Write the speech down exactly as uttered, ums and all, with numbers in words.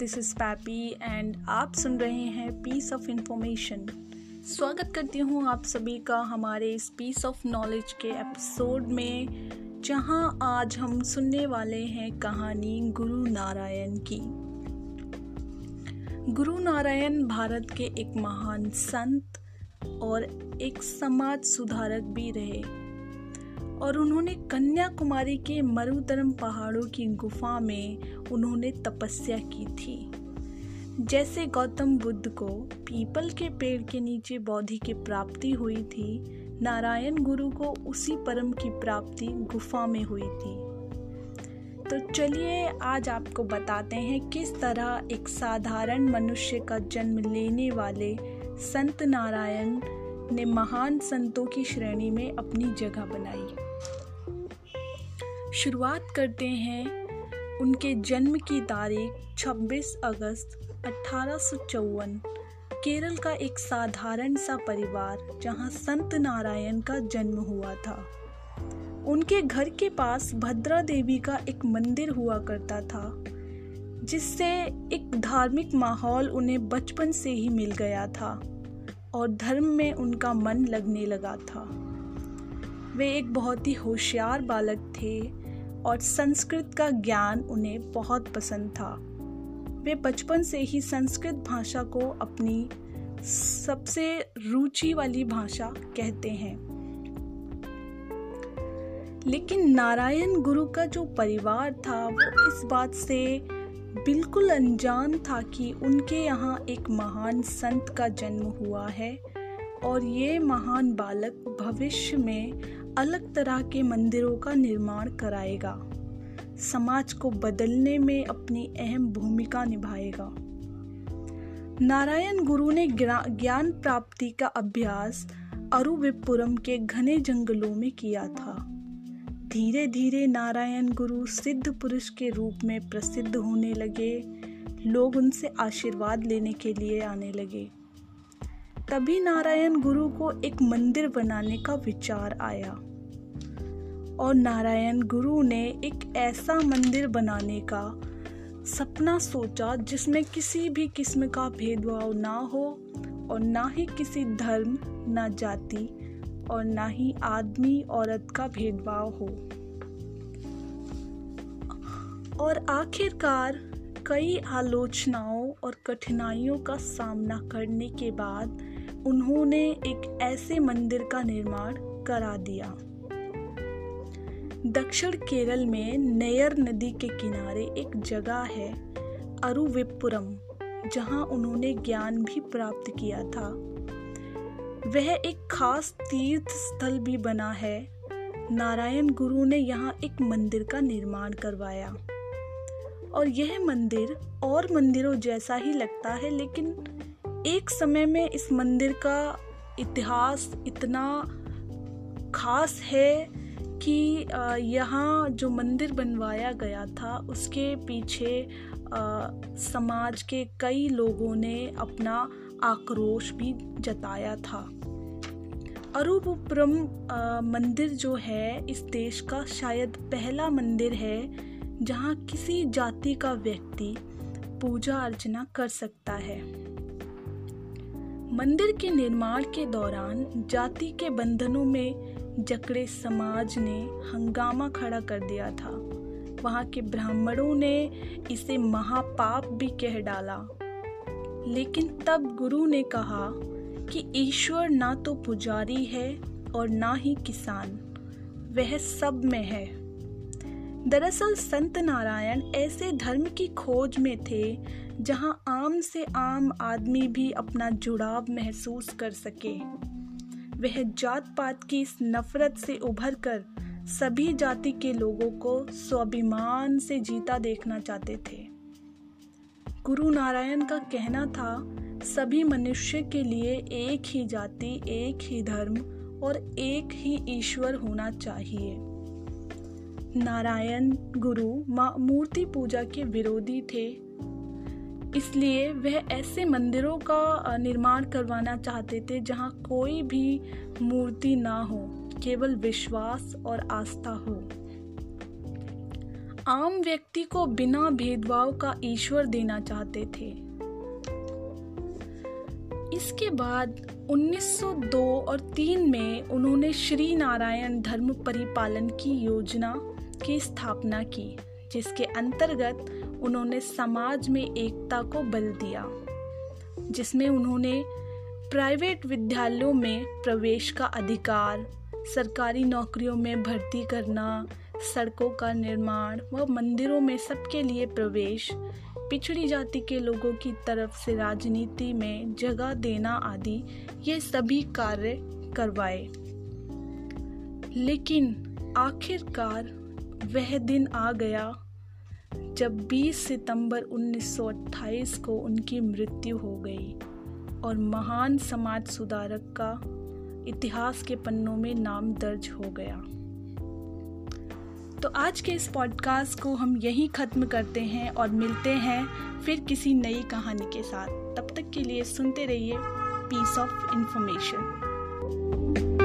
This is pappy and आप सुन रहे हैं पीस ऑफ इंफॉर्मेशन। स्वागत करती हूँ आप सभी का हमारे इस पीस ऑफ नॉलेज के एपिसोड में, जहाँ आज हम सुनने वाले हैं कहानी गुरु नारायण की। गुरु नारायण भारत के एक महान संत और एक समाज सुधारक भी रहे, और उन्होंने कन्याकुमारी के मरुधरम पहाड़ों की गुफा में उन्होंने तपस्या की थी। जैसे गौतम बुद्ध को पीपल के पेड़ के नीचे बोधि की प्राप्ति हुई थी, नारायण गुरु को उसी परम की प्राप्ति गुफा में हुई थी। तो चलिए आज आपको बताते हैं किस तरह एक साधारण मनुष्य का जन्म लेने वाले संत नारायण ने महान संतों की श्रेणी में अपनी जगह बनाई। शुरुआत करते हैं उनके जन्म की तारीख छब्बीस अगस्त अठारह सौ चौवन, केरल का एक साधारण सा परिवार जहां संत नारायण का जन्म हुआ था। उनके घर के पास भद्रा देवी का एक मंदिर हुआ करता था, जिससे एक धार्मिक माहौल उन्हें बचपन से ही मिल गया था और धर्म में उनका मन लगने लगा था। वे एक बहुत ही होशियार बालक थे और संस्कृत का ज्ञान उन्हें बहुत पसंद था। वे बचपन से ही संस्कृत भाषा को अपनी सबसे रुचि वाली भाषा कहते हैं। लेकिन नारायण गुरु का जो परिवार था वो इस बात से बिल्कुल अनजान था कि उनके यहाँ एक महान संत का जन्म हुआ है और ये महान बालक भविष्य में अलग तरह के मंदिरों का निर्माण कराएगा, समाज को बदलने में अपनी अहम भूमिका निभाएगा। नारायण गुरु ने ज्ञान प्राप्ति का अभ्यास अरुविपुरम के घने जंगलों में किया था। धीरे धीरे नारायण गुरु सिद्ध पुरुष के रूप में प्रसिद्ध होने लगे। लोग उनसे आशीर्वाद लेने के लिए आने लगे। तभी नारायण गुरु को एक मंदिर बनाने का विचार आया और नारायण गुरु ने एक ऐसा मंदिर बनाने का सपना सोचा जिसमें किसी भी किस्म का भेदभाव ना हो और ना ही किसी धर्म, ना जाति और ना ही आदमी औरत का भेदभाव हो। और आखिरकार कई आलोचनाओं और कठिनाइयों का सामना करने के बाद उन्होंने एक ऐसे मंदिर का निर्माण करा दिया। दक्षिण केरल में नेयर नदी के किनारे एक जगह है अरुविपुरम, जहां उन्होंने ज्ञान भी प्राप्त किया था। वह एक खास तीर्थ स्थल भी बना है। नारायण गुरु ने यहाँ एक मंदिर का निर्माण करवाया और यह मंदिर और मंदिरों जैसा ही लगता है, लेकिन एक समय में इस मंदिर का इतिहास इतना खास है कि यहाँ जो मंदिर बनवाया गया था उसके पीछे समाज के कई लोगों ने अपना आक्रोश भी जताया था। अरुविपुरम मंदिर जो है इस देश का शायद पहला मंदिर है जहां किसी जाति का व्यक्ति पूजा अर्चना कर सकता है। मंदिर के निर्माण के दौरान जाति के बंधनों में जकड़े समाज ने हंगामा खड़ा कर दिया था। वहां के ब्राह्मणों ने इसे महापाप भी कह डाला। लेकिन तब गुरु ने कहा कि ईश्वर ना तो पुजारी है और ना ही किसान, वह सब में है। दरअसल संत नारायण ऐसे धर्म की खोज में थे जहां आम से आम आदमी भी अपना जुड़ाव महसूस कर सके। वह जात पात की इस नफरत से उभर कर सभी जाति के लोगों को स्वाभिमान से जीता देखना चाहते थे। गुरु नारायण का कहना था सभी मनुष्य के लिए एक ही जाति, एक ही धर्म और एक ही ईश्वर होना चाहिए। नारायण गुरु मूर्ति पूजा के विरोधी थे, इसलिए वह ऐसे मंदिरों का निर्माण करवाना चाहते थे जहां कोई भी मूर्ति ना हो, केवल विश्वास और आस्था हो। आम व्यक्ति को बिना भेदभाव का ईश्वर देना चाहते थे। इसके बाद उन्नीस सौ दो और तीन में उन्होंने श्री नारायण धर्म परिपालन की योजना की स्थापना की, जिसके अंतर्गत उन्होंने समाज में एकता को बल दिया, जिसमें उन्होंने प्राइवेट विद्यालयों में प्रवेश का अधिकार, सरकारी नौकरियों में भर्ती करना, सड़कों का निर्माण व मंदिरों में सबके लिए प्रवेश, पिछड़ी जाति के लोगों की तरफ से राजनीति में जगह देना आदि ये सभी कार्य करवाए। लेकिन आखिरकार वह दिन आ गया जब बीस सितंबर उन्नीस सौ अट्ठाईस को उनकी मृत्यु हो गई और महान समाज सुधारक का इतिहास के पन्नों में नाम दर्ज हो गया। तो आज के इस पॉडकास्ट को हम यहीं ख़त्म करते हैं और मिलते हैं फिर किसी नई कहानी के साथ। तब तक के लिए सुनते रहिए पीस ऑफ इंफॉर्मेशन।